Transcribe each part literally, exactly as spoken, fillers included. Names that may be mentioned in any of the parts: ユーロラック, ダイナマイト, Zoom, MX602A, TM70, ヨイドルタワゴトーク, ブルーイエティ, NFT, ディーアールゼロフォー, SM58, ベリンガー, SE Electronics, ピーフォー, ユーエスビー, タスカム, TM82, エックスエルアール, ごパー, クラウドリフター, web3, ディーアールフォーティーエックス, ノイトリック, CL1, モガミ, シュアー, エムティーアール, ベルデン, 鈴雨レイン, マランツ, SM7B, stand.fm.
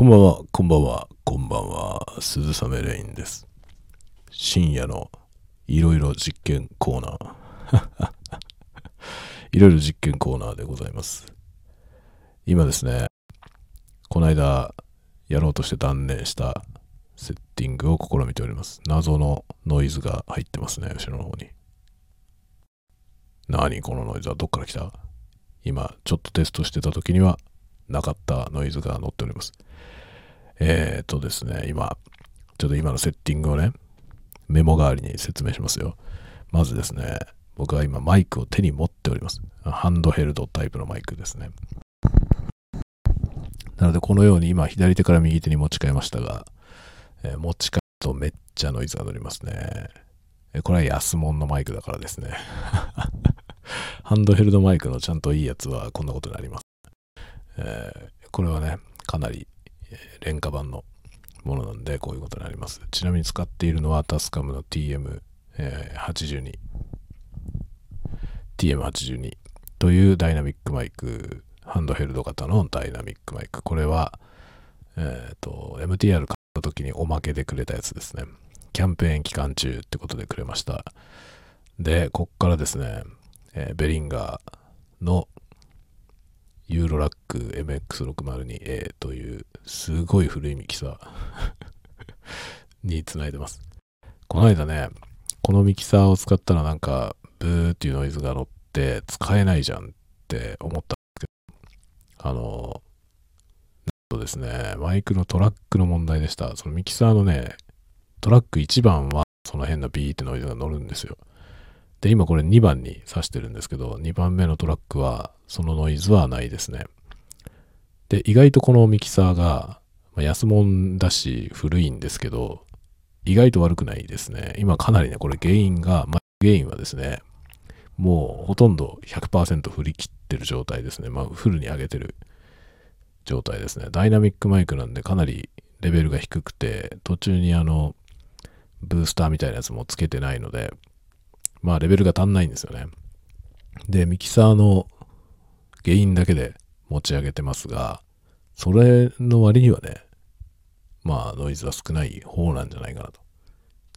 こんばんは、こんばんは、こんばんは、鈴雨レインです。深夜のいろいろ実験コーナー。いろいろ実験コーナーでございます。今ですね、この間やろうとして断念したセッティングを試みております。謎のノイズが入ってますね、後ろの方に。何このノイズはどっから来た？今ちょっとテストしてた時にはなかったノイズが乗っております。えーとですね、今、ちょっと今のセッティングをね、メモ代わりに説明しますよ。まずですね、僕は今マイクを手に持っております。ハンドヘルドタイプのマイクですね。なのでこのように今左手から右手に持ち替えましたが、えー、持ち替えるとめっちゃノイズが乗りますね。えー、これは安物のマイクだからですね。ハンドヘルドマイクのちゃんといいやつはこんなことになります。えー、これはね、かなり廉価版のものなんでこういうことになります。ちなみに使っているのはタスカムの ティーエムはちじゅうに。ティーエムはちじゅうに というダイナミックマイク、ハンドヘルド型のダイナミックマイク。これは、えっと、エムティーアール 買った時におまけでくれたやつですね。キャンペーン期間中ってことでくれました。で、こっからですね、えー、ベリンガーのユーロラック エムエックスろくまるにエー というすごい古いミキサーにつないでます。この間ね、このミキサーを使ったらなんかブーっていうノイズが乗って使えないじゃんって思ったんですけど、あの、なんとですね、マイクのトラックの問題でした。そのミキサーのね、トラックいちばんはその変なビーってノイズが乗るんですよ。で、今これにばんに挿してるんですけど、にばんめのトラックはそのノイズはないですね。で、意外とこのミキサーが、まあ、安物だし古いんですけど、意外と悪くないですね。今かなりね、これゲインが、まあ、ゲインはですね、もうほとんど ひゃくパーセント 振り切ってる状態ですね。まあ、フルに上げてる状態ですね。ダイナミックマイクなんでかなりレベルが低くて、途中にあの、ブースターみたいなやつもつけてないので、まあレベルが足んないんですよね。で、ミキサーのゲインだけで持ち上げてますが、それの割にはね、まあノイズは少ない方なんじゃないかなと。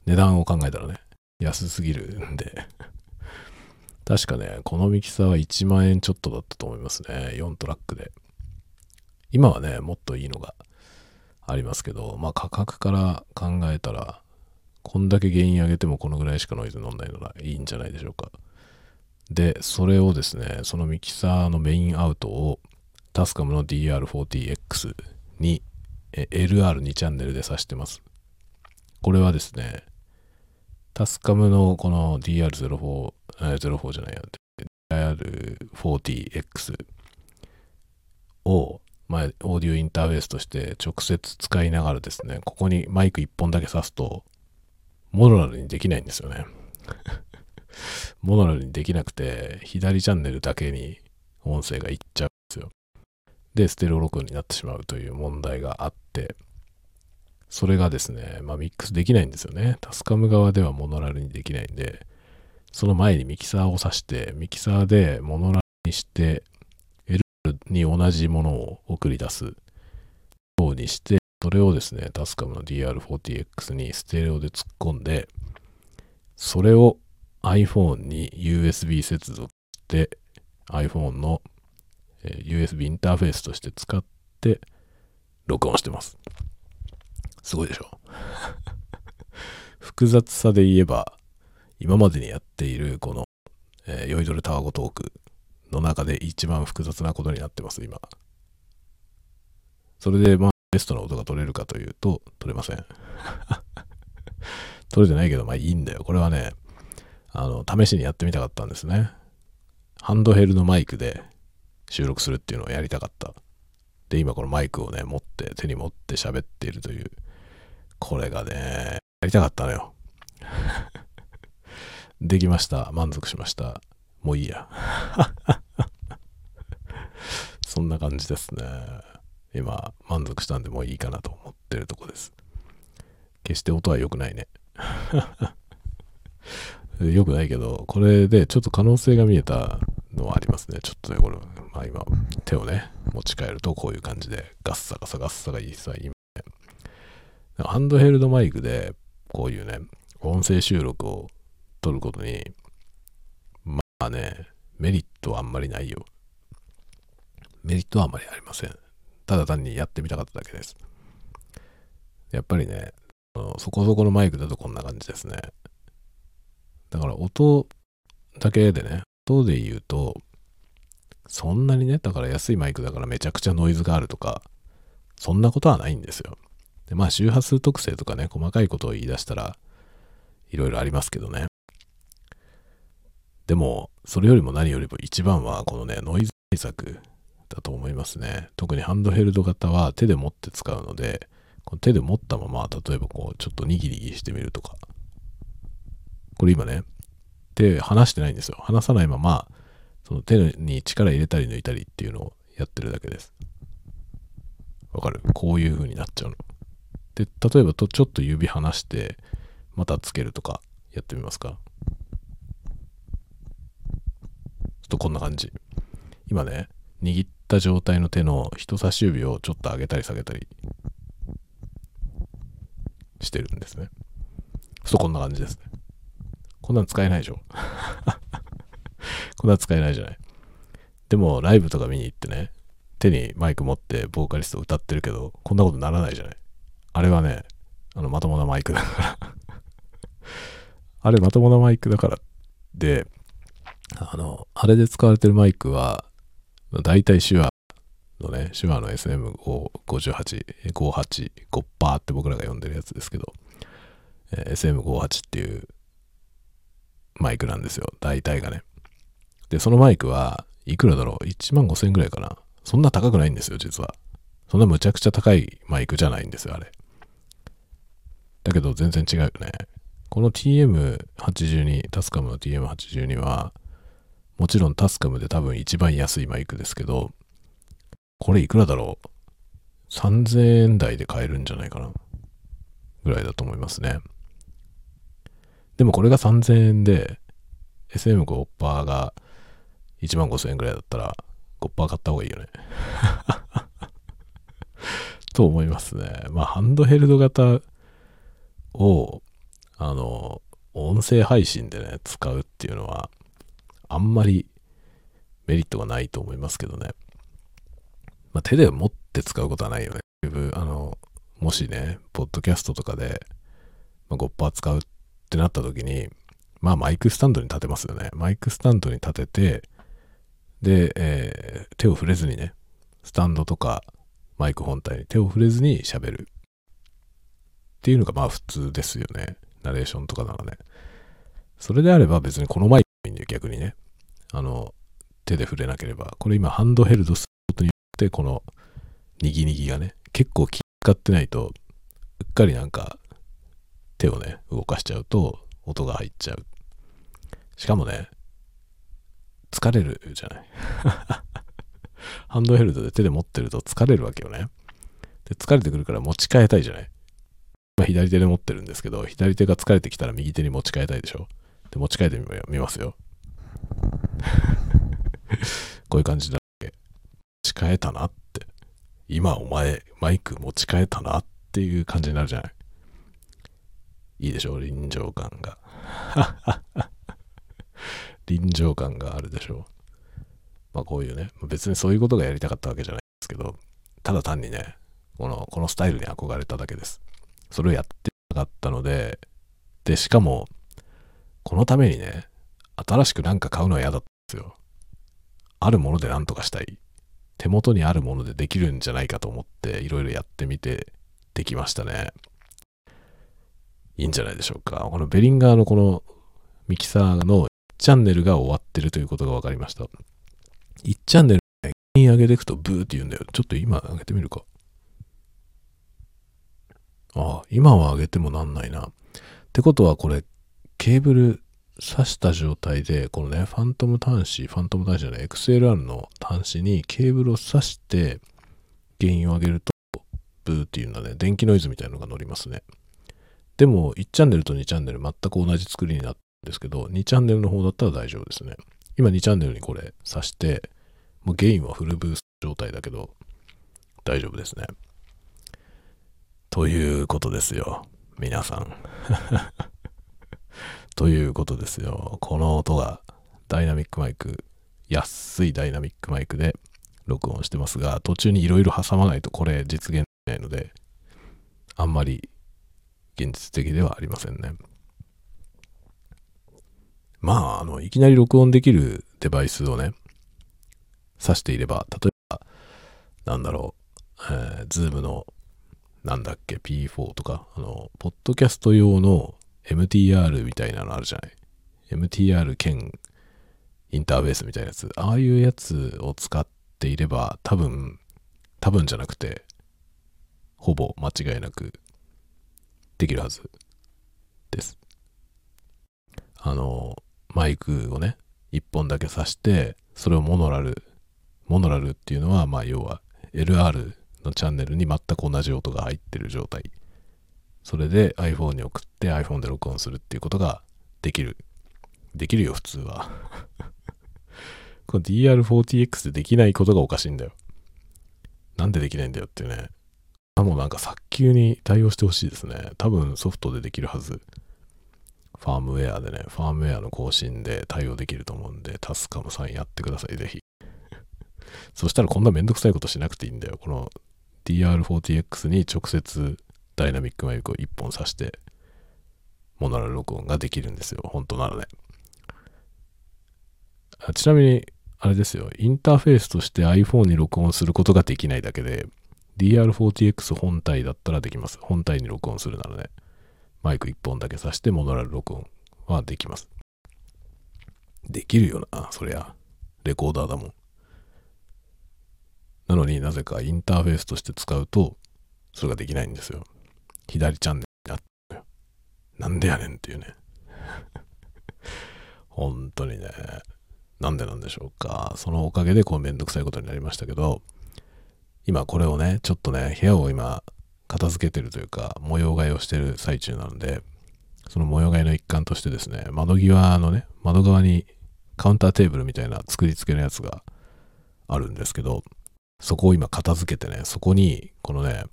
値段を考えたらね、安すぎるんで。確かね、このミキサーはいちまんえんちょっとだったと思いますね。よんトラックで。今はね、もっといいのがありますけど、まあ価格から考えたら、こんだけ原因上げてもこのぐらいしかノイズ乗んないならいいんじゃないでしょうか。で、それをですね、そのミキサーのメインアウトをタスカムの ディーアールフォーティーエックス に エルアールに チャンネルで挿してます。これはですね、タスカムのこの ディーアールゼロフォー、ゼロフォー じゃないや、ディーアールフォーティーエックス を、まあ、オーディオインターフェースとして直接使いながらですね、ここにマイクいっぽんだけ挿すと、モノラルにできないんですよね。モノラルにできなくて、左チャンネルだけに音声がいっちゃうんですよ。で、ステレオ録音になってしまうという問題があって、それがですね、まあミックスできないんですよね。タスカム側ではモノラルにできないんで、その前にミキサーを挿して、ミキサーでモノラルにして、エルアール に同じものを送り出すようにして、それをですね、タスカムの ディーアールフォーティーエックス にステレオで突っ込んで、それを iPhone に ユーエスビー 接続して、iPhone の ユーエスビー インターフェースとして使って、録音してます。すごいでしょ複雑さで言えば、今までにやっているこの、えー、ヨイドルタワゴトークの中で一番複雑なことになってます、今。それで、まあ、ベストな音が取れるかというと取れません取れてないけどまあいいんだよ。これはね、あの試しにやってみたかったんですね。ハンドヘルのマイクで収録するっていうのをやりたかった。で、今このマイクをね持って手に持って喋っているという、これがねやりたかったのよできました。満足しました。もういいやそんな感じですね。今、満足したんでもういいかなと思ってるとこです。決して音は良くないね。良くないけど、これでちょっと可能性が見えたのはありますね。ちょっとね、これ、まあ今、手をね、持ち替えるとこういう感じで、ガッサガサガッサがいいさ、今、ね、ハンドヘルドマイクで、こういうね、音声収録を撮ることに、まあね、メリットはあんまりないよ。メリットはあんまりありません。ただ単にやってみたかっただけです。やっぱりね、そこそこのマイクだとこんな感じですね。だから音だけでね、音で言うと、そんなにね、だから安いマイクだからめちゃくちゃノイズがあるとか、そんなことはないんですよ。で、まあ周波数特性とかね、細かいことを言い出したら、いろいろありますけどね。でも、それよりも何よりも一番はこのね、ノイズ対策だと思いますね。特にハンドヘルド型は手で持って使うので、この手で持ったまま、例えばこう、ちょっとニギニギしてみるとか。これ今ね、手離してないんですよ。離さないまま、その手に力入れたり抜いたりっていうのをやってるだけです。わかる？こういう風になっちゃうの。で、例えばとちょっと指離して、またつけるとか、やってみますか。ちょっとこんな感じ。今ね、握った状態の手の人差し指をちょっと上げたり下げたりしてるんですね。そう、こんな感じですね。こんなん使えないでしょ。こんなん使えないじゃない。でもライブとか見に行ってね、手にマイク持ってボーカリスト歌ってるけど、こんなことならないじゃない。あれはね、あのまともなマイクだからあれまともなマイクだからで、あのあれで使われてるマイクはだいたい手話のね、手話の エスエムごじゅうはち、ごじゅうはち、ごパーって僕らが呼んでるやつですけど、えー、エスエムごじゅうはち っていうマイクなんですよ、大体がね。で、そのマイクはいくらだろう、いちまんごせんえんぐらいかな。そんな高くないんですよ、実は。そんなむちゃくちゃ高いマイクじゃないんですよ、あれ。だけど全然違うよね。この ティーエムはちじゅうに、タスカムの ティーエムはちじゅうに は、もちろんタスカムで多分一番安いマイクですけど、これいくらだろう？ さんぜんえん台で買えるんじゃないかなぐらいだと思いますね。でもこれがさんぜんえんで エスエムご パーがいちまんごせんえんぐらいだったらごパー買った方がいいよねと思いますね。まあハンドヘルド型をあの音声配信でね使うっていうのはあんまりメリットがないと思いますけどね。まあ、手で持って使うことはないよね。あの、もしね、ポッドキャストとかで、まあ、ごパー使うってなった時に、まあマイクスタンドに立てますよね。マイクスタンドに立てて、で、えー、手を触れずにね、スタンドとかマイク本体に手を触れずに喋る。っていうのがまあ普通ですよね。ナレーションとかならね。それであれば別にこのマイクに逆にね、あの、手で触れなければ、これ今ハンドヘルドすることにでこのにぎにぎがね結構気使ってないとうっかりなんか手をね動かしちゃうと音が入っちゃう。しかもね疲れるじゃないハンドヘルドで手で持ってると疲れるわけよね。で疲れてくるから持ち替えたいじゃない。今左手で持ってるんですけど、左手が疲れてきたら右手に持ち替えたいでしょ。で持ち替えてみみますよこういう感じだ。持ち替えたなって、今お前マイク持ち替えたなっていう感じになるじゃない。いいでしょ、臨場感が臨場感があるでしょう。まあこういうね、別にそういうことがやりたかったわけじゃないですけど、ただ単にねこのこのスタイルに憧れただけです。それをやってなかったので、でしかもこのためにね新しくなんか買うのは嫌だったんですよ。あるものでなんとかしたい、手元にあるものでできるんじゃないかと思っていろいろやってみてできましたね。いいんじゃないでしょうか。このベリンガーのこのミキサーのいちチャンネルが終わってるということが分かりました。いちチャンネルに上げていくとブーって言うんだよ。ちょっと今上げてみるか。ああ、今は上げてもなんないな。ってことはこれケーブル挿した状態で、このね、ファントム端子、ファントム端子じゃない、エックスエルアール の端子にケーブルを挿して、原因を上げると、ブーっていうのはね、電気ノイズみたいなのが乗りますね。でも、いちチャンネルとにチャンネル、全く同じ作りになってるんですけど、にチャンネルの方だったら大丈夫ですね。今にチャンネルにこれ挿して、もうゲインはフルブース状態だけど、大丈夫ですね。ということですよ、皆さん。ということですよ。この音がダイナミックマイク、安いダイナミックマイクで録音してますが、途中にいろいろ挟まないとこれ実現できないので、あんまり現実的ではありませんね。まあ、あの、いきなり録音できるデバイスをね、挿していれば、例えば、なんだろう、えー、Zoom の、なんだっけ、ピーフォー とか、あの、ポッドキャスト用の エムティーアール みたいなのあるじゃない。エムティーアール 兼インターフェースみたいなやつ。ああいうやつを使っていれば、多分、多分じゃなくて、ほぼ間違いなくできるはずです。あの、マイクをね、一本だけ挿して、それをモノラル、モノラルっていうのは、まあ、要は エルアール のチャンネルに全く同じ音が入ってる状態。それで iPhone に送って iPhone で録音するっていうことができる。できるよ、普通は。この ディーアールフォーティーエックス でできないことがおかしいんだよ。なんでできないんだよっていうね。もうなんか早急に対応してほしいですね。多分ソフトでできるはず。ファームウェアでね、ファームウェアの更新で対応できると思うんで、タスカムさんやってください、ぜひ。そしたらこんなめんどくさいことしなくていいんだよ。この ディーアールフォーティーエックス に直接ダイナミックマイクをいっぽん挿して、モノラル録音ができるんですよ。本当ならね。あ、ちなみに、あれですよ。インターフェースとして iPhone に録音することができないだけで、ディーアールフォーティーエックス 本体だったらできます。本体に録音するならね。マイクいっぽんだけ挿してモノラル録音はできます。できるよな、そりゃ。レコーダーだもん。なのになぜかインターフェースとして使うと、それができないんですよ。左チャンネルになってるよ。なんでやねんっていうね。本当にね。なんでなんでしょうか。そのおかげでこうめんどくさいことになりましたけど、今これをね、ちょっとね、部屋を今、片付けてるというか、模様替えをしてる最中なので、その模様替えの一環としてですね、窓際のね、窓側にカウンターテーブルみたいな作り付けのやつがあるんですけど、そこを今片付けてね、そこに、このね、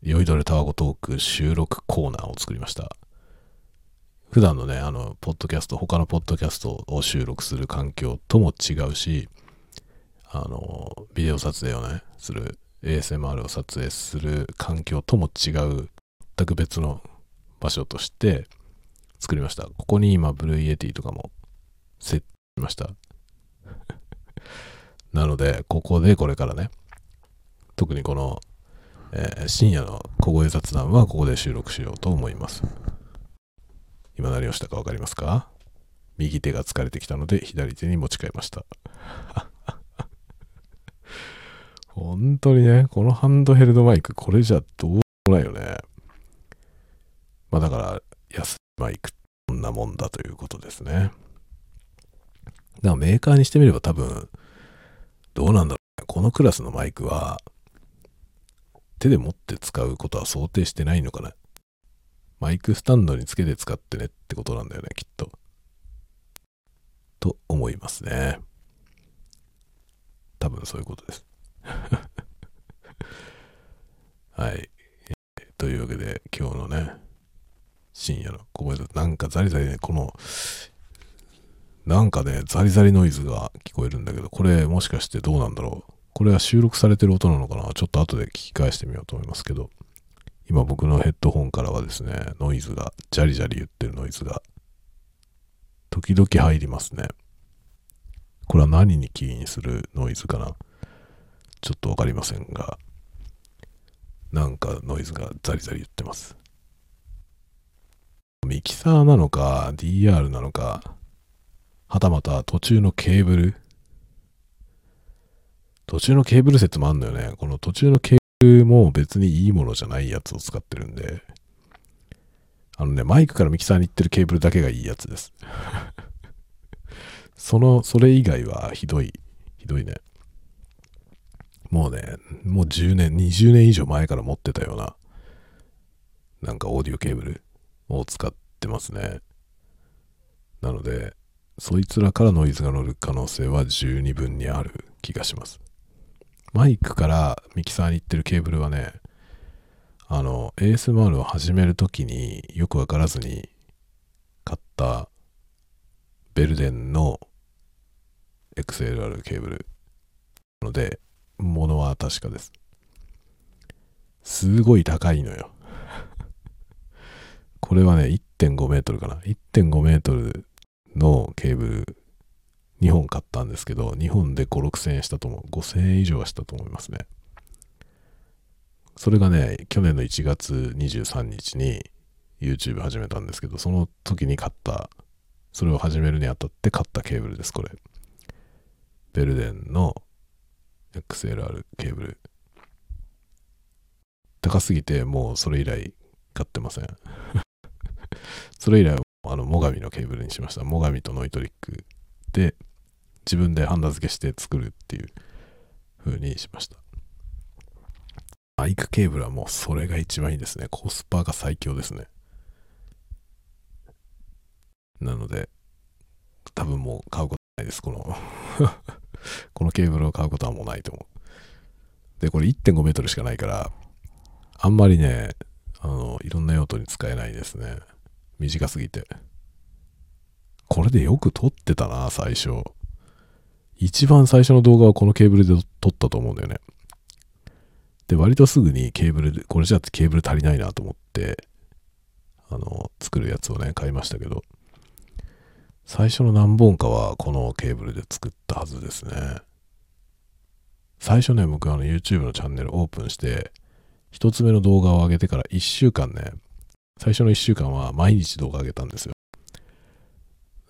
酔いどれタワゴトーク収録コーナーを作りました。普段のね、あの、ポッドキャスト、他のポッドキャストを収録する環境とも違うし、あのビデオ撮影をねする エーエスエムアール を撮影する環境とも違う全く別の場所として作りました。ここに今ブルーイエティとかも設置しましたなのでここでこれからね、特にこの、えー、深夜の小声雑談はここで収録しようと思います。今何をしたか分かりますか？右手が疲れてきたので左手に持ち替えました本当にね、このハンドヘルドマイク、これじゃどうもないよね。まあだから、安いマイク、こんなもんだということですね。だからメーカーにしてみれば多分、どうなんだろうね。このクラスのマイクは、手で持って使うことは想定してないのかな。マイクスタンドにつけて使ってねってことなんだよね、きっと。と思いますね。多分そういうことです。はい、えー、というわけで今日のね深夜の小声だとなんかザリザリね、このなんかねザリザリノイズが聞こえるんだけど、これもしかしてどうなんだろう。これは収録されてる音なのかな。ちょっと後で聞き返してみようと思いますけど、今僕のヘッドホンからはですね、ノイズがジャリジャリ言ってるノイズが時々入りますね。これは何に起因するノイズかな、ちょっとわかりませんが、なんかノイズがザリザリ言ってます。ミキサーなのか ディーアール なのか、はたまた途中のケーブル途中のケーブル説もあんだよね。この途中のケーブルも別にいいものじゃないやつを使ってるんで、あのね、マイクからミキサーに行ってるケーブルだけがいいやつですそのそれ以外はひどいひどいね。もうね、もうじゅうねん、にじゅうねん以上前から持ってたような、なんかオーディオケーブルを使ってますね。なので、そいつらからノイズが乗る可能性は十二分にある気がします。マイクからミキサーに行ってるケーブルはね、あの エーエスエムアール を始めるときによくわからずに買ったベルデンの エックスエルアール ケーブルなので、物は確かです。すごい高いのよこれはね いってんごメートルかな、 いってんごメートルのケーブルにほん買ったんですけど、にほんでご、ろくせんえんしたと思う。ごせんえん以上はしたと思いますね。それがね、去年のいちがつにじゅうさんにちに YouTube 始めたんですけど、その時に買った、それを始めるにあたって買ったケーブルです、これ。ベルデンの エックスエルアール ケーブル。高すぎて、もうそれ以来買ってません。それ以来、あの、モガミのケーブルにしました。モガミとノイトリックで、自分でハンダ付けして作るっていう風にしました。マイクケーブルはもうそれが一番いいですね。コスパが最強ですね。なので、多分もう買うことないです。この、このケーブルを買うことはもうないと思う。で、これ いってんごメートルしかないから、あんまりね、あの、いろんな用途に使えないですね。短すぎて。これでよく撮ってたな、最初。一番最初の動画はこのケーブルで撮ったと思うんだよね。で、割とすぐにケーブルで、これじゃケーブル足りないなと思って、あの、作るやつをね、買いましたけど、最初の何本かはこのケーブルで作ったはずですね。最初ね、僕あの YouTube のチャンネルオープンして、一つ目の動画を上げてからいっしゅうかんね、最初のいっしゅうかんは毎日動画上げたんですよ。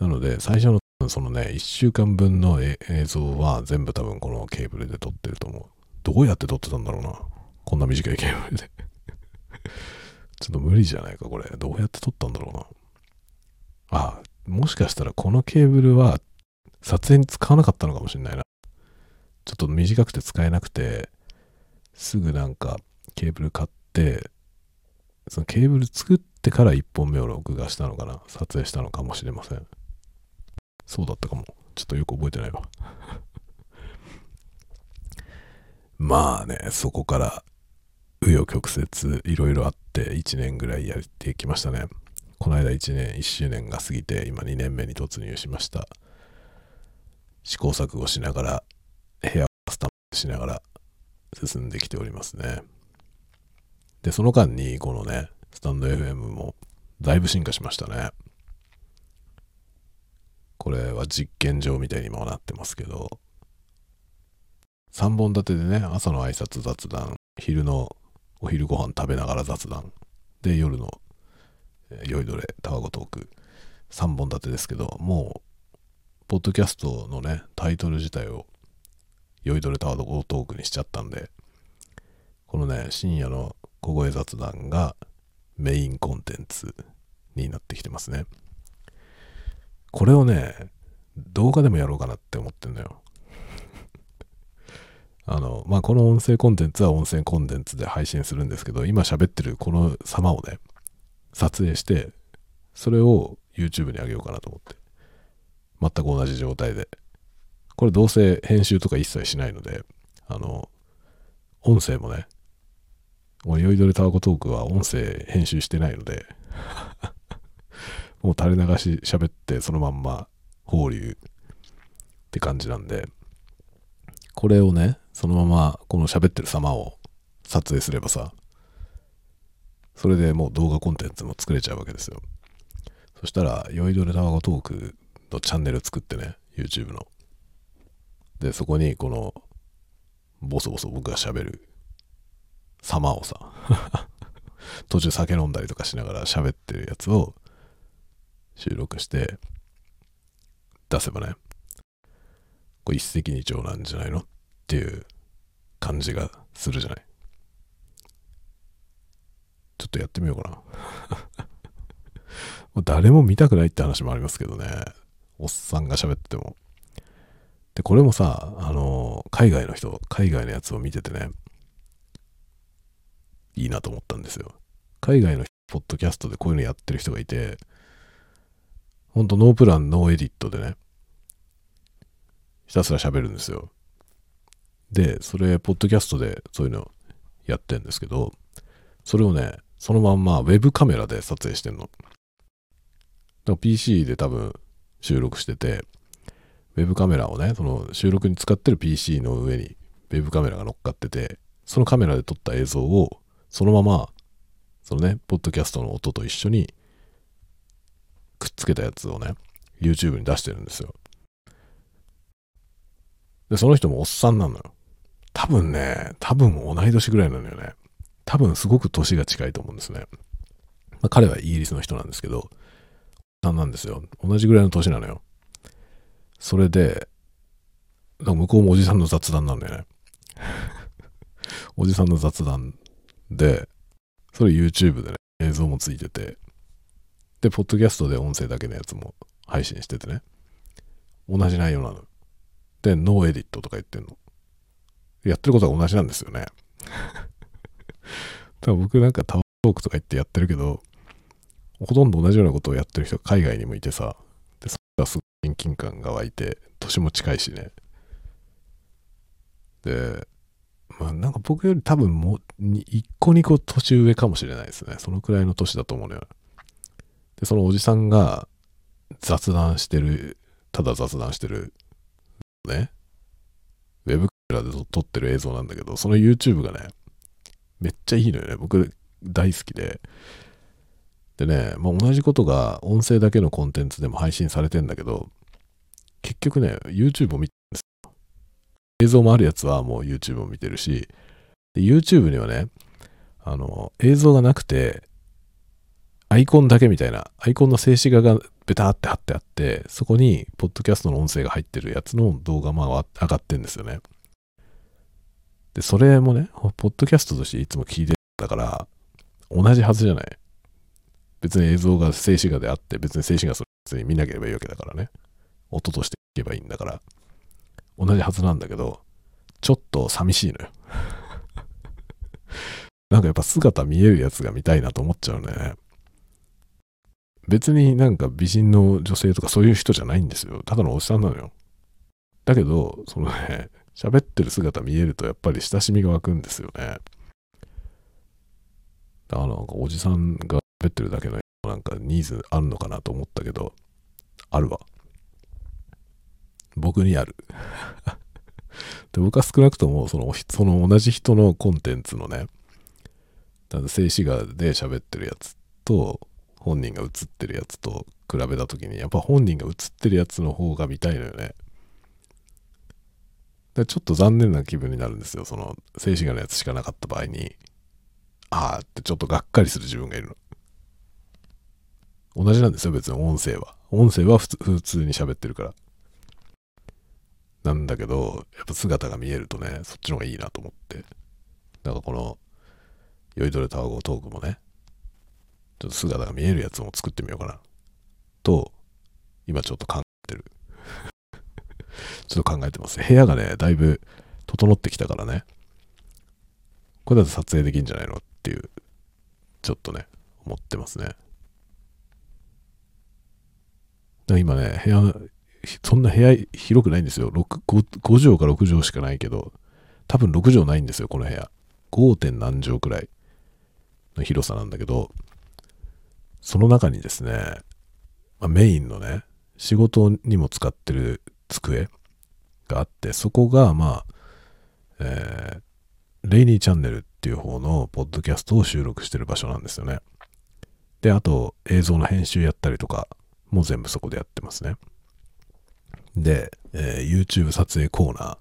なので、最初のそのね、いっしゅうかんぶんの映像は全部多分このケーブルで撮ってると思う。どうやって撮ってたんだろうな。こんな短いケーブルで。ちょっと無理じゃないか、これ。どうやって撮ったんだろうな。あ、もしかしたらこのケーブルは撮影に使わなかったのかもしれないな。ちょっと短くて使えなくて、すぐなんかケーブル買って、そのケーブル作ってからいっぽんめを録画したのかな。撮影したのかもしれません。そうだったかも。ちょっとよく覚えてないわ。まあね、そこから、紆余曲折、いろいろあって、いちねんぐらいやってきましたね。この間いちねん、いっしゅうねんが過ぎて、今にねんめに突入しました。試行錯誤しながら、部屋をスタンプしながら、進んできておりますね。で、その間に、このね、スタンド エフエム も、だいぶ進化しましたね。これは実験場みたいにもなってますけど、さんぼん立てでね、朝の挨拶雑談、昼のお昼ご飯食べながら雑談、で、夜の酔いどれ、タワゴトーク、さんぼん立てですけど、もう、ポッドキャストのね、タイトル自体を酔いどれタワゴトークにしちゃったんで、このね、深夜の小声雑談がメインコンテンツになってきてますね。これをね、動画でもやろうかなって思ってんのよ。あの、まあ、この音声コンテンツは音声コンテンツで配信するんですけど、今喋ってるこの様をね、撮影して、それを YouTube に上げようかなと思って。全く同じ状態で。これどうせ編集とか一切しないので、あの、音声もね、もう酔いどれタワコトークは音声編集してないので、もう垂れ流し喋ってそのまんま放流って感じなんで、これをね、そのままこの喋ってる様を撮影すればさ、それでもう動画コンテンツも作れちゃうわけですよ。そしたら酔いどれタワゴトークのチャンネル作ってね、 YouTube ので、そこにこのボソボソ僕が喋る様をさ途中酒飲んだりとかしながら喋ってるやつを収録して出せばね、これ一石二鳥なんじゃないのっていう感じがするじゃない。ちょっとやってみようかなもう誰も見たくないって話もありますけどね、おっさんが喋ってても。で、これもさ、あの海外の人、海外のやつを見ててね、いいなと思ったんですよ。海外のポッドキャストでこういうのやってる人がいて、ほんとノープランノーエディットでね、ひたすら喋るんですよ。で、それポッドキャストでそういうのやってんですけど、それをね、そのまんまウェブカメラで撮影してんの。ピーシー で多分収録してて、ウェブカメラをね、その収録に使ってる ピーシー の上にウェブカメラが乗っかってて、そのカメラで撮った映像をそのままそのね、ポッドキャストの音と一緒にくっつけたやつをね、YouTube に出してるんですよ。で、その人もおっさんなのよ。多分ね、多分同い年ぐらいなのよね。多分すごく年が近いと思うんですね。まあ、彼はイギリスの人なんですけど、おっさんなんですよ。同じぐらいの年なのよ。それで、なんか向こうもおじさんの雑談なんだよね。おじさんの雑談で、それ YouTube でね、映像もついてて、で、ポッドキャストで音声だけのやつも配信しててね。同じ内容なの。で、ノーエディットとか言ってんの。やってることは同じなんですよね。多分僕なんかタワートークとか言ってやってるけど、ほとんど同じようなことをやってる人が海外にもいてさ、で、それがすごい親近感が湧いて、年も近いしね。で、まあなんか僕より多分もういっこにこ年上かもしれないですね。そのくらいの年だと思うのよ。で、そのおじさんが雑談してる、ただ雑談してるね、ウェブカメラで撮ってる映像なんだけど、その YouTube がね、めっちゃいいのよね。僕大好きで。でね、まあ、同じことが音声だけのコンテンツでも配信されてんだけど、結局ね、YouTube を見てるんですよ。映像もあるやつはもう YouTube を見てるし、で YouTube にはね、あの、映像がなくて、アイコンだけみたいな、アイコンの静止画がベターって貼ってあって、そこに、ポッドキャストの音声が入ってるやつの動画も上がってんですよね。で、それもね、ポッドキャストとしていつも聞いてたから、同じはずじゃない。別に映像が静止画であって、別に静止画それに見なければいいわけだからね。音として聞けばいいんだから。同じはずなんだけど、ちょっと寂しいのよ。なんかやっぱ姿見えるやつが見たいなと思っちゃうね。別になんか美人の女性とかそういう人じゃないんですよ。ただのおじさんなのよ。だけど、そのね、喋ってる姿見えるとやっぱり親しみが湧くんですよね。だからなんかおじさんが喋ってるだけのなんかニーズあるのかなと思ったけど、あるわ。僕にある。で、僕は少なくともその、その同じ人のコンテンツのね、だから静止画で喋ってるやつと、本人が映ってるやつと比べたときに、やっぱ本人が映ってるやつの方が見たいのよね。で、ちょっと残念な気分になるんですよ。その静止画のやつしかなかった場合に、あーってちょっとがっかりする自分がいるの。同じなんですよ、別に音声は。音声は普通、普通に喋ってるから。なんだけど、やっぱ姿が見えるとね、そっちの方がいいなと思って。だからこの、酔いどれタワゴトークもね、ちょっと姿が見えるやつも作ってみようかなと今ちょっと考えてる。ちょっと考えてます。部屋がね、だいぶ整ってきたからね、これだと撮影できるんじゃないのっていう、ちょっとね思ってますね。今ね、部屋そんな部屋広くないんですよ。ごじょうかろくじょうしかないけど、多分ろくじょうないんですよ、この部屋。 ごてんなんじょうくらいの広さなんだけど、その中にですね、まあ、メインのね、仕事にも使ってる机があって、そこが、まあ、えー、レイニーチャンネルっていう方のポッドキャストを収録してる場所なんですよね。で、あと映像の編集やったりとかも全部そこでやってますね。で、えー、YouTube 撮影コーナ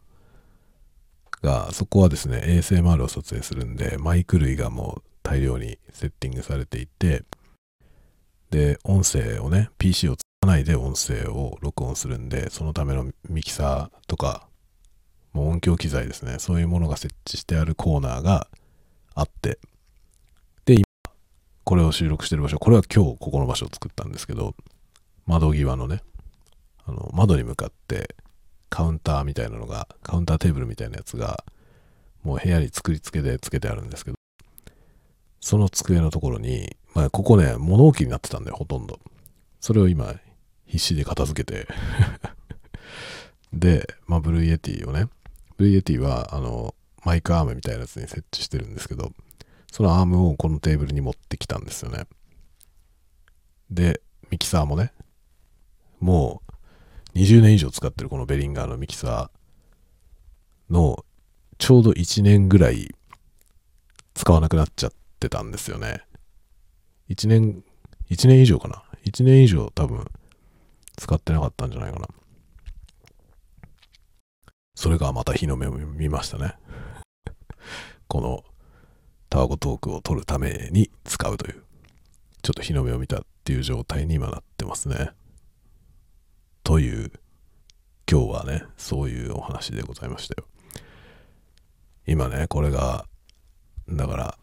ーが、そこはですね、エーエスエムアール を撮影するんで、マイク類がもう大量にセッティングされていて、で、音声をね、ピーシー を使わないで音声を録音するんで、そのためのミキサーとか、もう音響機材ですね、そういうものが設置してあるコーナーがあって、で、今、これを収録してる場所、これは今日ここの場所を作ったんですけど、窓際のね、あの窓に向かってカウンターみたいなのが、カウンターテーブルみたいなやつが、もう部屋に作り付けでつけてあるんですけど、その机のところに、まあ、ここね、物置になってたんだよ、ほとんど。それを今、引っ必死で片付けてで、まあ、ブルーイエティをね、ブルーイエティはあのマイクアームみたいなやつに設置してるんですけど、そのアームをこのテーブルに持ってきたんですよね。でミキサーもね、もうにじゅうねん以上使ってるこのベリンガーのミキサーのちょうどいちねんぐらい使わなくなっちゃってたんですよね。いちねん、いちねん以上かな。いちねん以上多分使ってなかったんじゃないかな。それがまた日の目を見ましたね。このタワゴトークを撮るために使うという、ちょっと日の目を見たっていう状態に今なってますね。という、今日はね、そういうお話でございましたよ。今ね、これが、だから、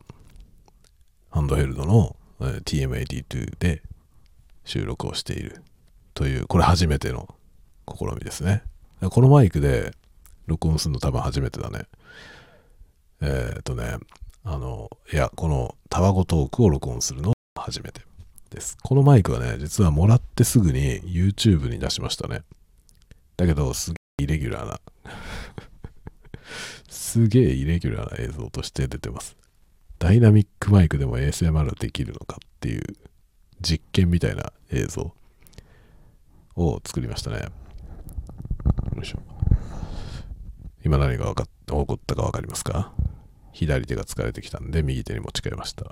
ハンドヘルドの ティーエムはちじゅうに で収録をしているという、これ初めての試みですね。このマイクで録音するの多分初めてだね。えっとね、あの、いや、このタワゴトークを録音するのは初めてです。このマイクはね、実はもらってすぐに YouTube に出しましたね。だけど、すげえイレギュラーな、すげえイレギュラーな映像として出てます。ダイナミックマイクでも エーエスエムアール できるのかっていう実験みたいな映像を作りましたね。よいしょ。今何が分かっ起こったか分かりますか？左手が疲れてきたんで右手に持ち替えました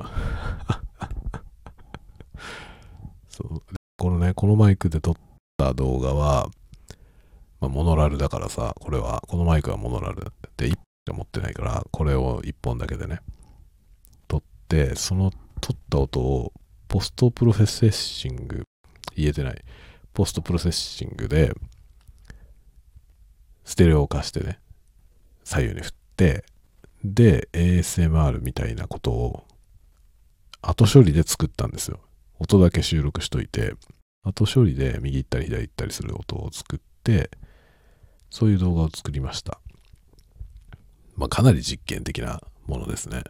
そうこのね、このマイクで撮った動画は、まあ、モノラルだからさ、これはこのマイクはモノラルでいっぽんしか持ってないから、これをいっぽんだけでね撮って、その撮った音をポストプロセッシング言えてないポストプロセッシングでステレオ化してね、左右に振って、で エーエスエムアール みたいなことを後処理で作ったんですよ。音だけ収録しといて、後処理で右行ったり左行ったりする音を作って、そういう動画を作りました。まあかなり実験的なものですね。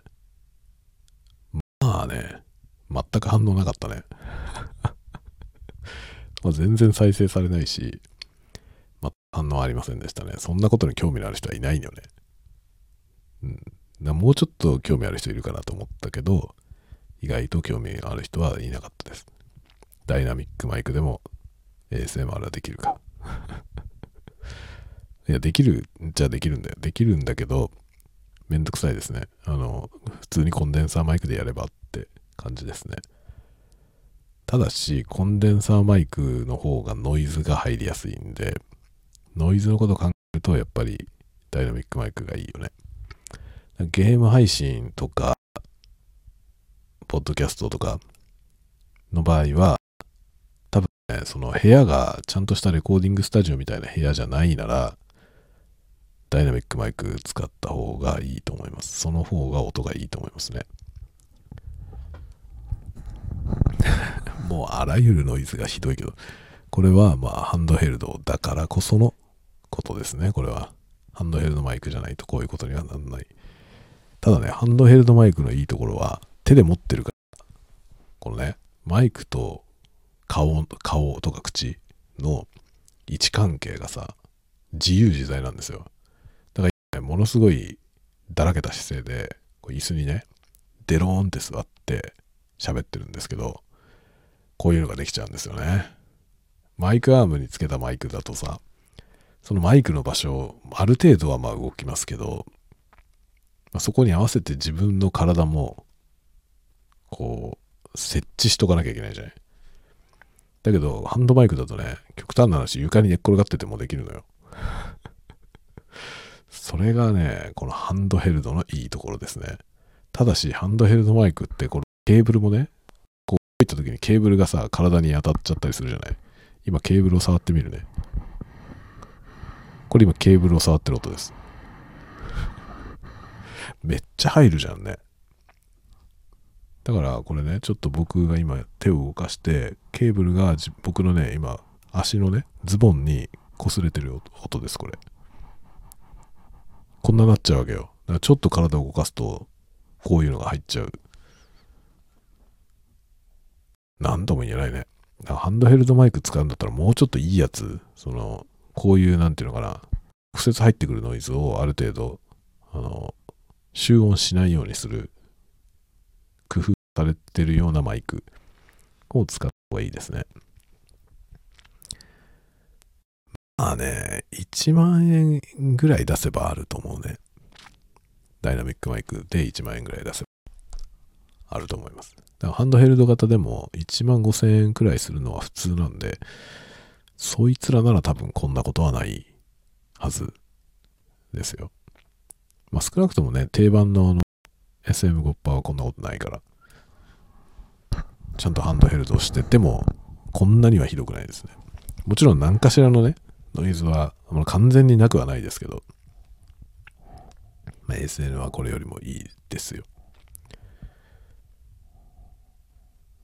まあね、全く反応なかったねまあ全然再生されないし、反応ありませんでしたね。そんなことに興味のある人はいないよね。うん、もうちょっと興味ある人いるかなと思ったけど、意外と興味ある人はいなかったです。ダイナミックマイクでも エーエスエムアール はできるか。いや、できるじゃできるんだよ。できるんだけど、めんどくさいですね。あの、普通にコンデンサーマイクでやればって感じですね。ただし、コンデンサーマイクの方がノイズが入りやすいんで、ノイズのことを考えるとやっぱりダイナミックマイクがいいよね。ゲーム配信とかポッドキャストとかの場合は多分ね、その部屋がちゃんとしたレコーディングスタジオみたいな部屋じゃないならダイナミックマイク使った方がいいと思います。その方が音がいいと思いますねもうあらゆるノイズがひどいけど、これはまあハンドヘルドだからこそのことですね。これはハンドヘルドマイクじゃないとこういうことにはならない。ただね、ハンドヘルドマイクのいいところは手で持ってるから、このねマイクと顔、顔とか口の位置関係がさ、自由自在なんですよ。だからものすごいだらけた姿勢で椅子にねデローンって座って喋ってるんですけど、こういうのができちゃうんですよね。マイクアームにつけたマイクだとさ、そのマイクの場所、ある程度はまあ動きますけど、まあ、そこに合わせて自分の体も、こう、設置しとかなきゃいけないじゃない。だけど、ハンドマイクだとね、極端な話、床に寝っ転がっててもできるのよ。それがね、このハンドヘルドのいいところですね。ただし、ハンドヘルドマイクって、このケーブルもね、こういった時にケーブルがさ、体に当たっちゃったりするじゃない。今ケーブルを触ってみるね。これ今ケーブルを触ってる音ですめっちゃ入るじゃんね。だからこれね、ちょっと僕が今手を動かしてケーブルが僕のね今足のねズボンに擦れてる音です。これこんななっちゃうわけよ。だからちょっと体を動かすとこういうのが入っちゃう。なんとも言えないね。ハンドヘルドマイク使うんだったらもうちょっといいやつ、そのこういうなんていうのかな、直接入ってくるノイズをある程度あの集音しないようにする工夫されてるようなマイクを使った方がいいですね。まあね、いちまんえんぐらい出せばあると思うね。ダイナミックマイクでいちまんえんぐらい出せばあると思います。だからハンドヘルド型でもいちまんごせんえんくらいするのは普通なんで、そいつらなら多分こんなことはないはずですよ。まあ少なくともね、定番の エスエムごじゅうパー はこんなことないから、ちゃんとハンドヘルドしててもこんなにはひどくないですね。もちろん何かしらのね、ノイズは完全になくはないですけど、まあ、エスエヌ はこれよりもいいですよ。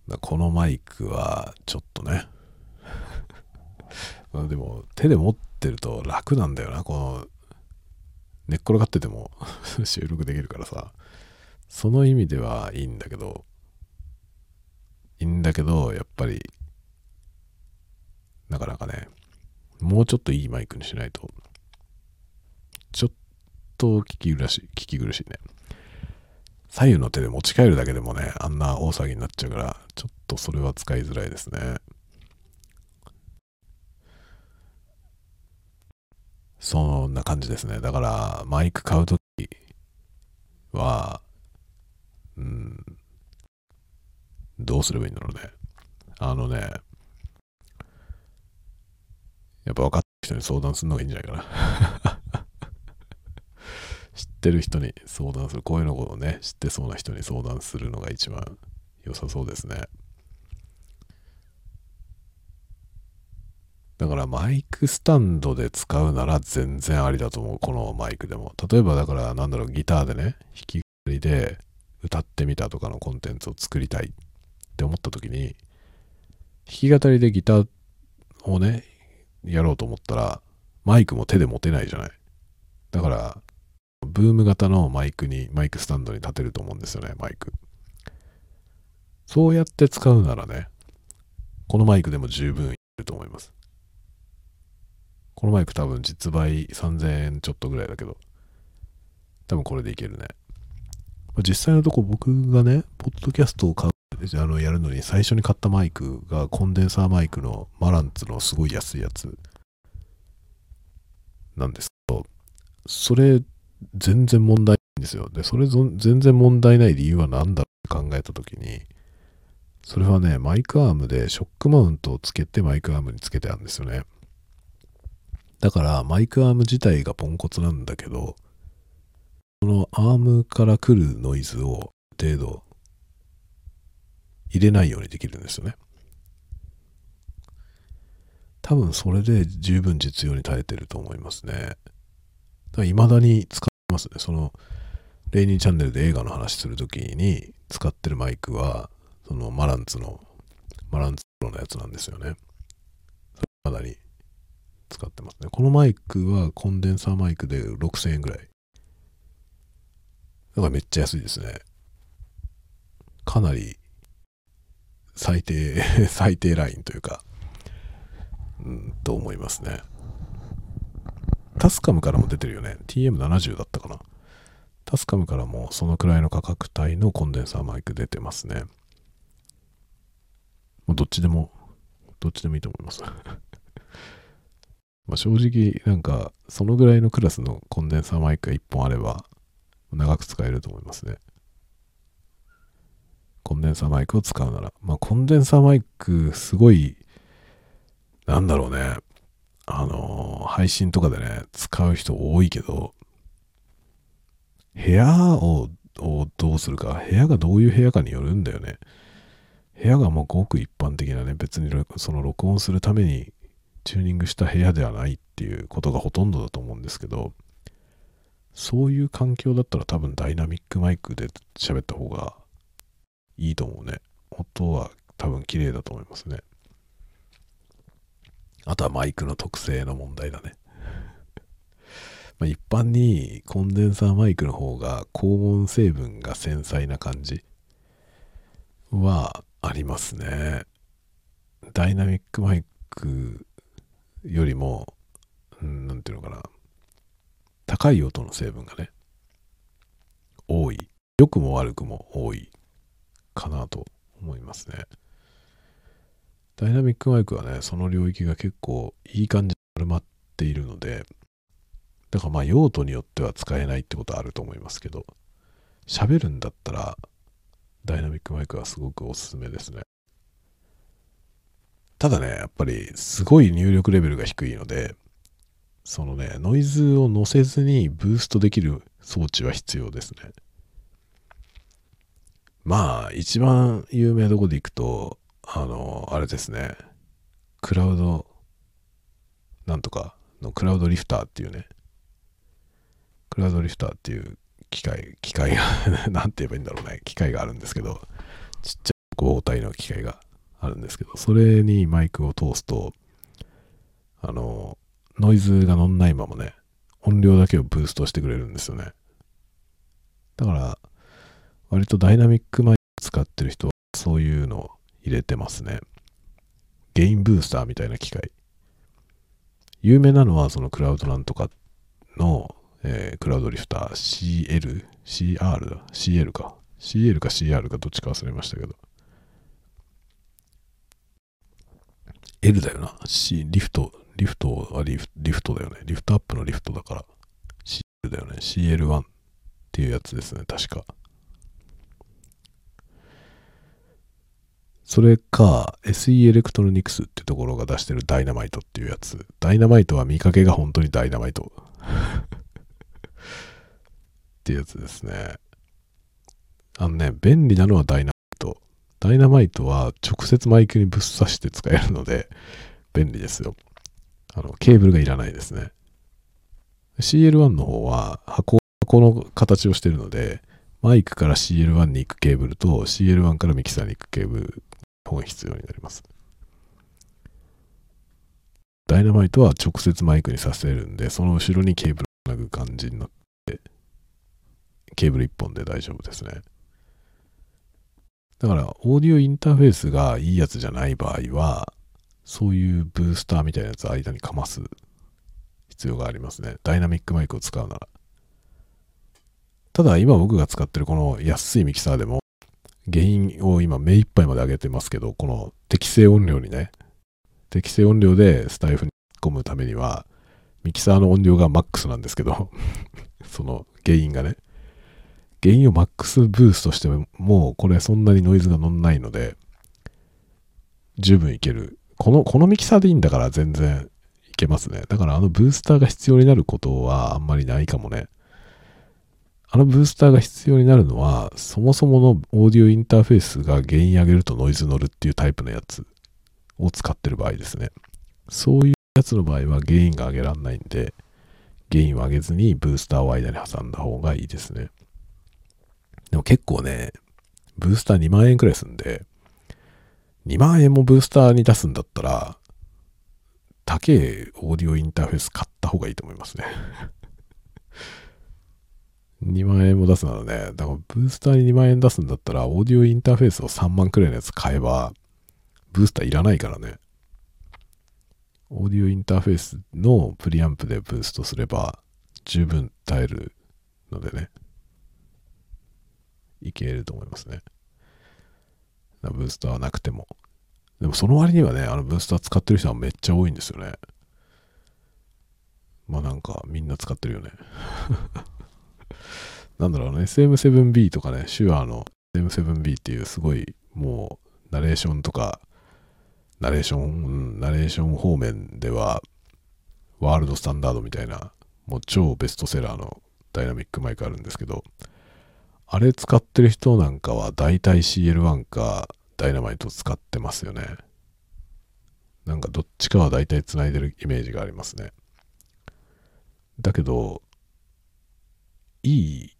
だこのマイクはちょっとねまあでも手で持ってると楽なんだよな。この寝っ転がってても収録できるからさ、その意味ではいいんだけどいいんだけどやっぱりなかなかね、もうちょっといいマイクにしないとちょっと聞き苦しい、聞き苦しいね。左右の手で持ち帰るだけでもね、あんな大騒ぎになっちゃうからちょっとそれは使いづらいですね。そんな感じですね。だからマイク買うときは、うん、どうすればいいんだろうね。あのね、やっぱ分かった人に相談するのがいいんじゃないかな知ってる人に相談する、こういうのをね知ってそうな人に相談するのが一番良さそうですね。だからマイクスタンドで使うなら全然ありだと思う。このマイクでも例えばだからなんだろう、ギターでね弾き語りで歌ってみたとかのコンテンツを作りたいって思った時に、弾き語りでギターをねやろうと思ったらマイクも手で持てないじゃない。だからブーム型のマイクにマイクスタンドに立てると思うんですよね。マイクそうやって使うならね、このマイクでも十分いると思います。このマイク多分実売さんぜんえんちょっとぐらいだけど、多分これでいけるね。実際のとこ僕がねポッドキャストを買うあのやるのに最初に買ったマイクがコンデンサーマイクのマランツのすごい安いやつなんですけど、それ全然問題ないんですよ。でそれ全然問題ない理由は何だろうって考えた時に、それはねマイクアームでショックマウントをつけてマイクアームにつけてあるんですよね。だからマイクアーム自体がポンコツなんだけど、そのアームから来るノイズを程度入れないようにできるんですよね。多分それで十分実用に耐えてると思いますね。いまだに使ってますね。そのレイニーチャンネルで映画の話するときに使ってるマイクはそのマランツのマランツのやつなんですよね。それまだに使ってますね。このマイクはコンデンサーマイクでろくせんえんぐらいだからめっちゃ安いですね。かなり最低最低ラインというか、うん、と思いますね。タスカムからも出てるよね。 ティーエムななじゅう だったかな。タスカムからもそのくらいの価格帯のコンデンサーマイク出てますね。どっちでもどっちでもいいと思いますまあ正直なんかそのぐらいのクラスのコンデンサーマイクがいっぽんあれば長く使えると思いますね。コンデンサーマイクを使うなら、まあコンデンサーマイクすごいなんだろうね、あのー、配信とかでね使う人多いけど、部屋を、をどうするか、部屋がどういう部屋かによるんだよね。部屋がもうごく一般的なね、別にその録音するためにチューニングした部屋ではないっていうことがほとんどだと思うんですけど、そういう環境だったら多分ダイナミックマイクで喋った方がいいと思うね。音は多分綺麗だと思いますね。あとはマイクの特性の問題だねまあ一般にコンデンサーマイクの方が高音成分が繊細な感じはありますね。ダイナミックマイクよりも、うん、なんていうのかな、高い音の成分がね、多い。良くも悪くも多いかなと思いますね。ダイナミックマイクはね、その領域が結構いい感じで丸まっているので、だからまあ用途によっては使えないってことはあると思いますけど、喋るんだったらダイナミックマイクはすごくおすすめですね。ただね、やっぱりすごい入力レベルが低いので、そのね、ノイズを乗せずにブーストできる装置は必要ですね。まあ、一番有名どこで行くと、あの、あれですね、クラウド、なんとかのクラウドリフターっていうね、クラウドリフターっていう機械、機械が、なんて言えばいいんだろうね、機械があるんですけど、ちっちゃい合体の機械があるんですけど、それにマイクを通すと、あの、ノイズが乗んないままね、音量だけをブーストしてくれるんですよね。だから、割とダイナミックマイク使ってる人はそういうのを入れてますね。ゲインブースターみたいな機械。有名なのはそのクラウドなんとかの、えー、クラウドリフター シーエル、シーアール だ。シーエル か。シーエル か シーアール かどっちか忘れましたけど。L だよな。C、リフト、リフトはリフ、リフトだよね。リフトアップのリフトだから。シーエル だよね。シーエルワン っていうやつですね。確か。それか エスイー Electronics ってところが出してるダイナマイトっていうやつ。ダイナマイトは見かけが本当にダイナマイトってやつですね。あのね、便利なのはダイナマイト。ダイナマイトは直接マイクにぶっ刺して使えるので便利ですよ。あのケーブルがいらないですね。シーエルワン の方は箱、箱の形をしてるので、マイクから シーエルワン に行くケーブルと シーエルワン からミキサーに行くケーブルが必要になります。ダイナマイトは直接マイクにさせるんで、その後ろにケーブルをつなぐ感じになって、ケーブルいっぽんで大丈夫ですね。だから、オーディオインターフェースがいいやつじゃない場合は、そういうブースターみたいなやつを間にかます必要がありますね。ダイナミックマイクを使うなら。ただ今僕が使ってるこの安いミキサーでもゲインを今目いっぱいまで上げてますけど、この適正音量にね、適正音量でスタイフに突っ込むためにはミキサーの音量がマックスなんですけどそのゲインがね、ゲインをマックスブーストしてももうこれそんなにノイズが乗んないので十分いける。このこのミキサーでいいんだから全然いけますね。だからあのブースターが必要になることはあんまりないかもね。あのブースターが必要になるのは、そもそものオーディオインターフェースがゲイン上げるとノイズ乗るっていうタイプのやつを使ってる場合ですね。そういうやつの場合はゲインが上げらんないんで、ゲインを上げずにブースターを間に挟んだ方がいいですね。でも結構ね、ブースターにまんえんくらいするんで、にまんえんもブースターに出すんだったら、高いオーディオインターフェース買った方がいいと思いますね。にまんえんも出すならね、だからブースターににまんえん出すんだったら、オーディオインターフェースをさんまんくらいのやつ買えば、ブースターいらないからね。オーディオインターフェースのプリアンプでブーストすれば、十分耐えるのでね、いけると思いますね。だブースターはなくても。でもその割にはね、あのブースター使ってる人はめっちゃ多いんですよね。まあなんか、みんな使ってるよね。なんだろうね、エスエムセブンビー とかね、シュアーの エスエムセブンビー っていうすごいもうナレーションとか、ナレーション、うん、ナレーション方面ではワールドスタンダードみたいな、もう超ベストセラーのダイナミックマイクあるんですけど、あれ使ってる人なんかは大体 シーエルワン かダイナマイト使ってますよね。なんかどっちかは大体繋いでるイメージがありますね。だけど、いい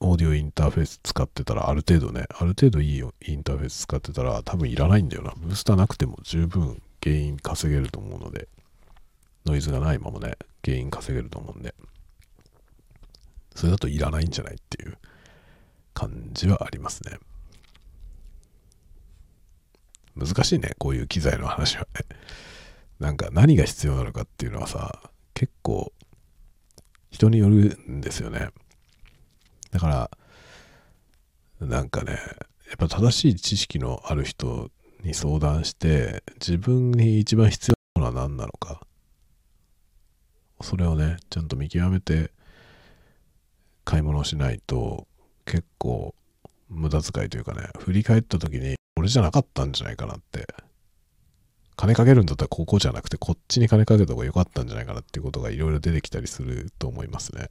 オーディオインターフェース使ってたら、ある程度ね、ある程度いいインターフェース使ってたら多分いらないんだよな。ブースターなくても十分ゲイン稼げると思うので、ノイズがないままね、ゲイン稼げると思うんで、それだといらないんじゃないっていう感じはありますね。難しいね、こういう機材の話はね。なんか何が必要なのかっていうのはさ、結構人によるんですよね。だからなんかね、やっぱ正しい知識のある人に相談して自分に一番必要なのは何なのか、それをねちゃんと見極めて買い物をしないと、結構無駄遣いというかね、振り返った時に俺じゃなかったんじゃないかなって、金かけるんだったらここじゃなくてこっちに金かけた方が良かったんじゃないかなっていうことがいろいろ出てきたりすると思いますね。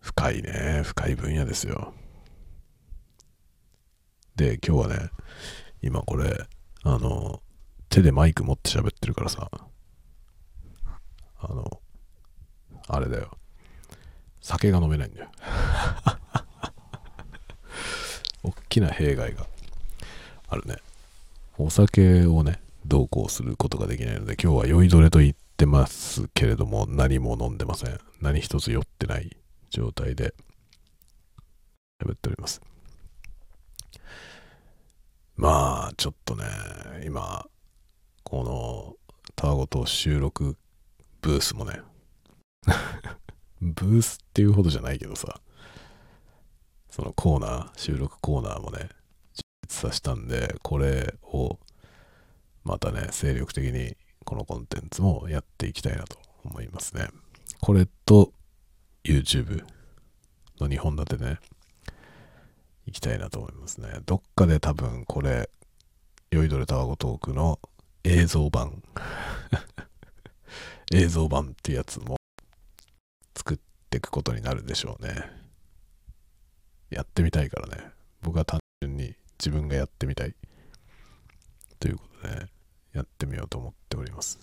深いね、深い分野ですよ。で、今日はね、今これあの手でマイク持って喋ってるからさ、あのあれだよ、酒が飲めないんだよおっきな弊害があるね。お酒をね同行することができないので、今日は酔いどれと言ってますけれども、何も飲んでません。何一つ酔ってない状態で喋っております。まあちょっとね、今このタワゴと収録ブースもねブースっていうほどじゃないけどさ、そのコーナー、収録コーナーもねさせたんで、これをまたね精力的にこのコンテンツもやっていきたいなと思いますね。これと YouTube のにほん立てねいきたいなと思いますね。どっかで多分これ酔いどれタワゴトークの映像版映像版ってやつも作っていくことになるでしょうね。やってみたいからね、僕は単純に自分がやってみたいということで、ね、やってみようと思っております。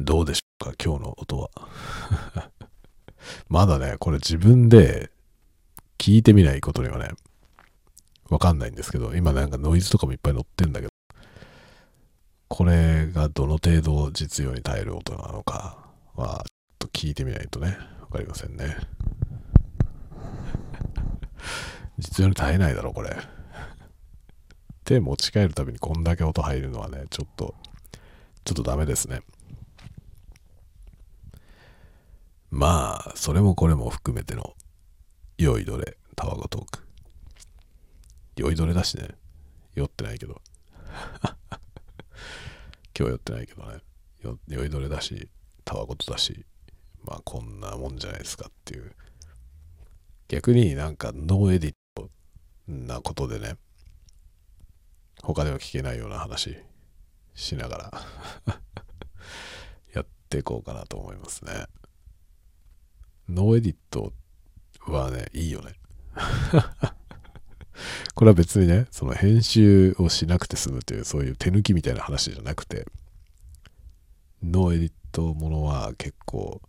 どうでしょうか、今日の音はまだねこれ自分で聞いてみないことにはねわかんないんですけど、今なんかノイズとかもいっぱい乗ってんだけど、これがどの程度実用に耐える音なのかはちょっと聞いてみないとねわかりませんね実用に耐えないだろこれ手持ち帰るたびにこんだけ音入るのはね、ちょっとちょっとダメですね。まあそれもこれも含めての酔いどれタワゴトーク。酔いどれだしね、酔ってないけど今日酔ってないけどね、酔いどれだしタワゴトだし、まあこんなもんじゃないですかっていう。逆になんかノーエディットなことでね、他では聞けないような話しながらやっていこうかなと思いますね。ノーエディットはねいいよねこれは別にねその編集をしなくて済むという、そういう手抜きみたいな話じゃなくて、ノーエディットものは結構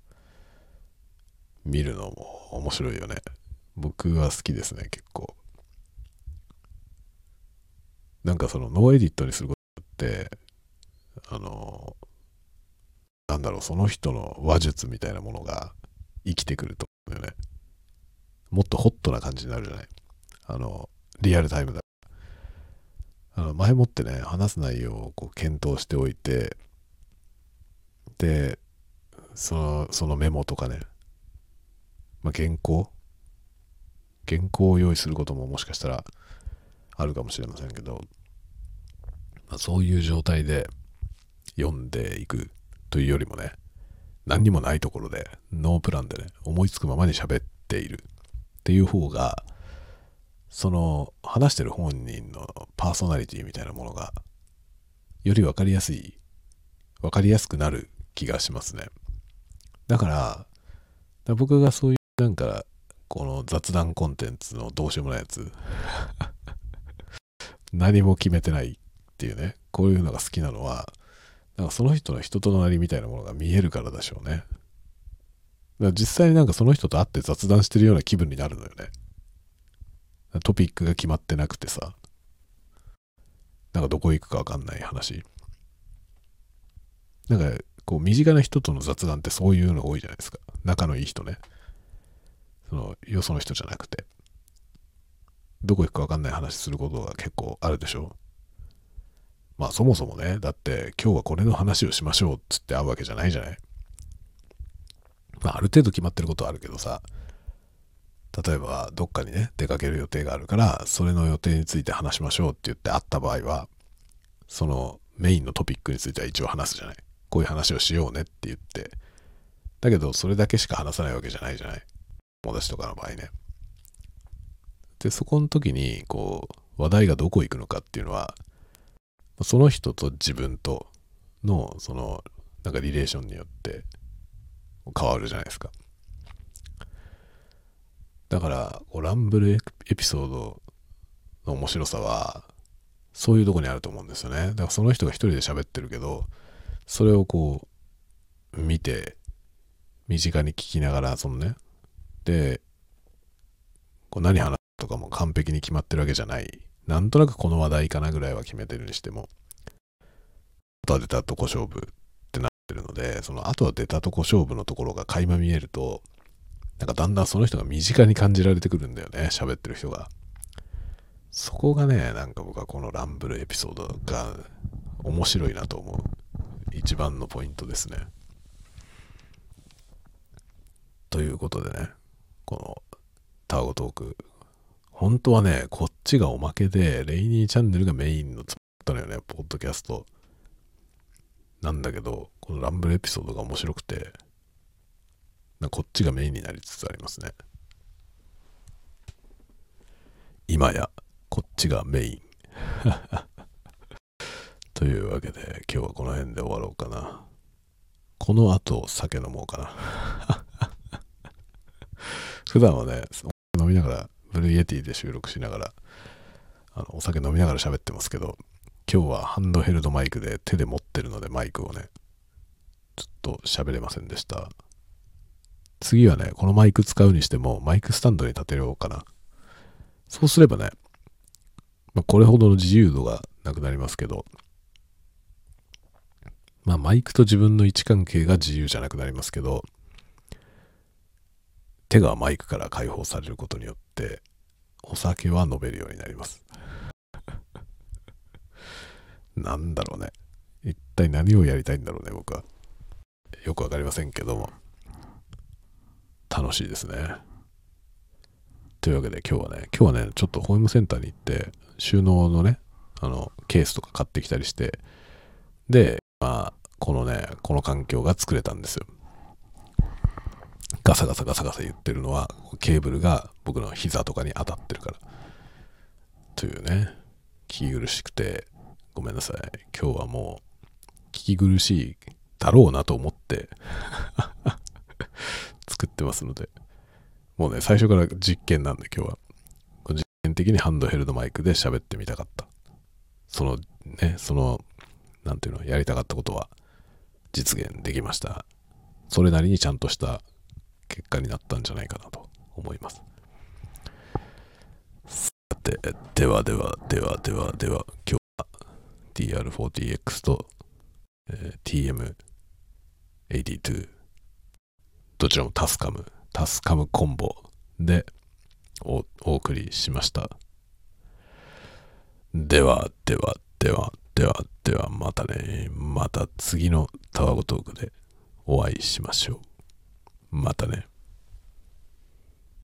見るのも面白いよね。僕は好きですね。結構なんかそのノーエディットにすることって、あのなんだろう、その人の話術みたいなものが生きてくると思うよね。もっとホットな感じになるじゃない、あのリアルタイムだ。あの前もってね話す内容をこう検討しておいて、でそのそのメモとかね、まあ、原稿原稿を用意することももしかしたらあるかもしれませんけど、まあ、そういう状態で読んでいくというよりもね、何にもないところでノープランでね思いつくままに喋っているっていう方が、その話してる本人のパーソナリティみたいなものがより分かりやすい分かりやすくなる気がしますね。だから、だから僕がそういうなんかこの雑談コンテンツのどうしようもないやつ何も決めてないっていうね、こういうのが好きなのはなんかその人の人となりみたいなものが見えるからでしょうね。だから実際になんかその人と会って雑談してるような気分になるのよね。トピックが決まってなくてさ、なんかどこ行くか分かんない話、なんかこう身近な人との雑談ってそういうの多いじゃないですか。仲のいい人ね、そのよその人じゃなくて、どこ行くか分かんない話することが結構あるでしょ。まあそもそもね、だって今日はこれの話をしましょうっつって会うわけじゃないじゃない。まあある程度決まってることはあるけどさ、例えばどっかにね出かける予定があるから、それの予定について話しましょうって言って会った場合は、そのメインのトピックについては一応話すじゃない。こういう話をしようねって言って、だけどそれだけしか話さないわけじゃないじゃない、友達とかの場合ね。でそこの時にこう話題がどこ行くのかっていうのは、その人と自分とのそのなんかリレーションによって変わるじゃないですか。だからランブルエピソードの面白さはそういうとこにあると思うんですよね。だからその人が一人で喋ってるけど、それをこう見て身近に聞きながら、そのね、でこう何話すとかも完璧に決まってるわけじゃない、なんとなくこの話題かなぐらいは決めてるにしても、後は出たとこ勝負ってなってるので、その後は出たとこ勝負のところが垣間見えると、なんかだんだんその人が身近に感じられてくるんだよね、喋ってる人が。そこがね、なんか僕はこのランブルエピソードが面白いなと思う一番のポイントですね。ということでね、このタワゴトーク、本当はねこっちがおまけでレイニーチャンネルがメインのつもりだったのよね、ポッドキャストなんだけど、このランブルエピソードが面白くて、こっちがメインになりつつありますね。今やこっちがメインというわけで、今日はこの辺で終わろうかな。この後酒飲もうかな普段はね飲みながら、ブルーイエティで収録しながら、あのお酒飲みながら喋ってますけど、今日はハンドヘルドマイクで手で持ってるので、マイクをねちょっと喋れませんでした。次はね、このマイク使うにしてもマイクスタンドに立てようかな。そうすればね、まあ、これほどの自由度がなくなりますけど、まあマイクと自分の位置関係が自由じゃなくなりますけど、手がマイクから解放されることによってお酒は飲めるようになりますなんだろうね、一体何をやりたいんだろうね、僕はよくわかりませんけども、楽しいですね。というわけで今日はね、今日はね、ちょっとホームセンターに行って収納のね、あのケースとか買ってきたりして、で、まあこのね、この環境が作れたんですよ。ガサガサガサガサ言ってるのは、ケーブルが僕の膝とかに当たってるからというね。聞き苦しくてごめんなさい。今日はもう聞き苦しいだろうなと思って作ってますので、もうね最初から実験なんで、今日は実験的にハンドヘルドマイクで喋ってみたかった、そのね、そのなんていうの、やりたかったことは実現できました。それなりにちゃんとした結果になったんじゃないかなと思います。さて、ではではではではでは、今日は ディーアールフォーティーエックス と、えー、ティーエムエイティーツー、どちらもタスカム、タスカムコンボで お, お送りしました。では、では、では、では、では、またね、また次のタワゴトークでお会いしましょう。またね。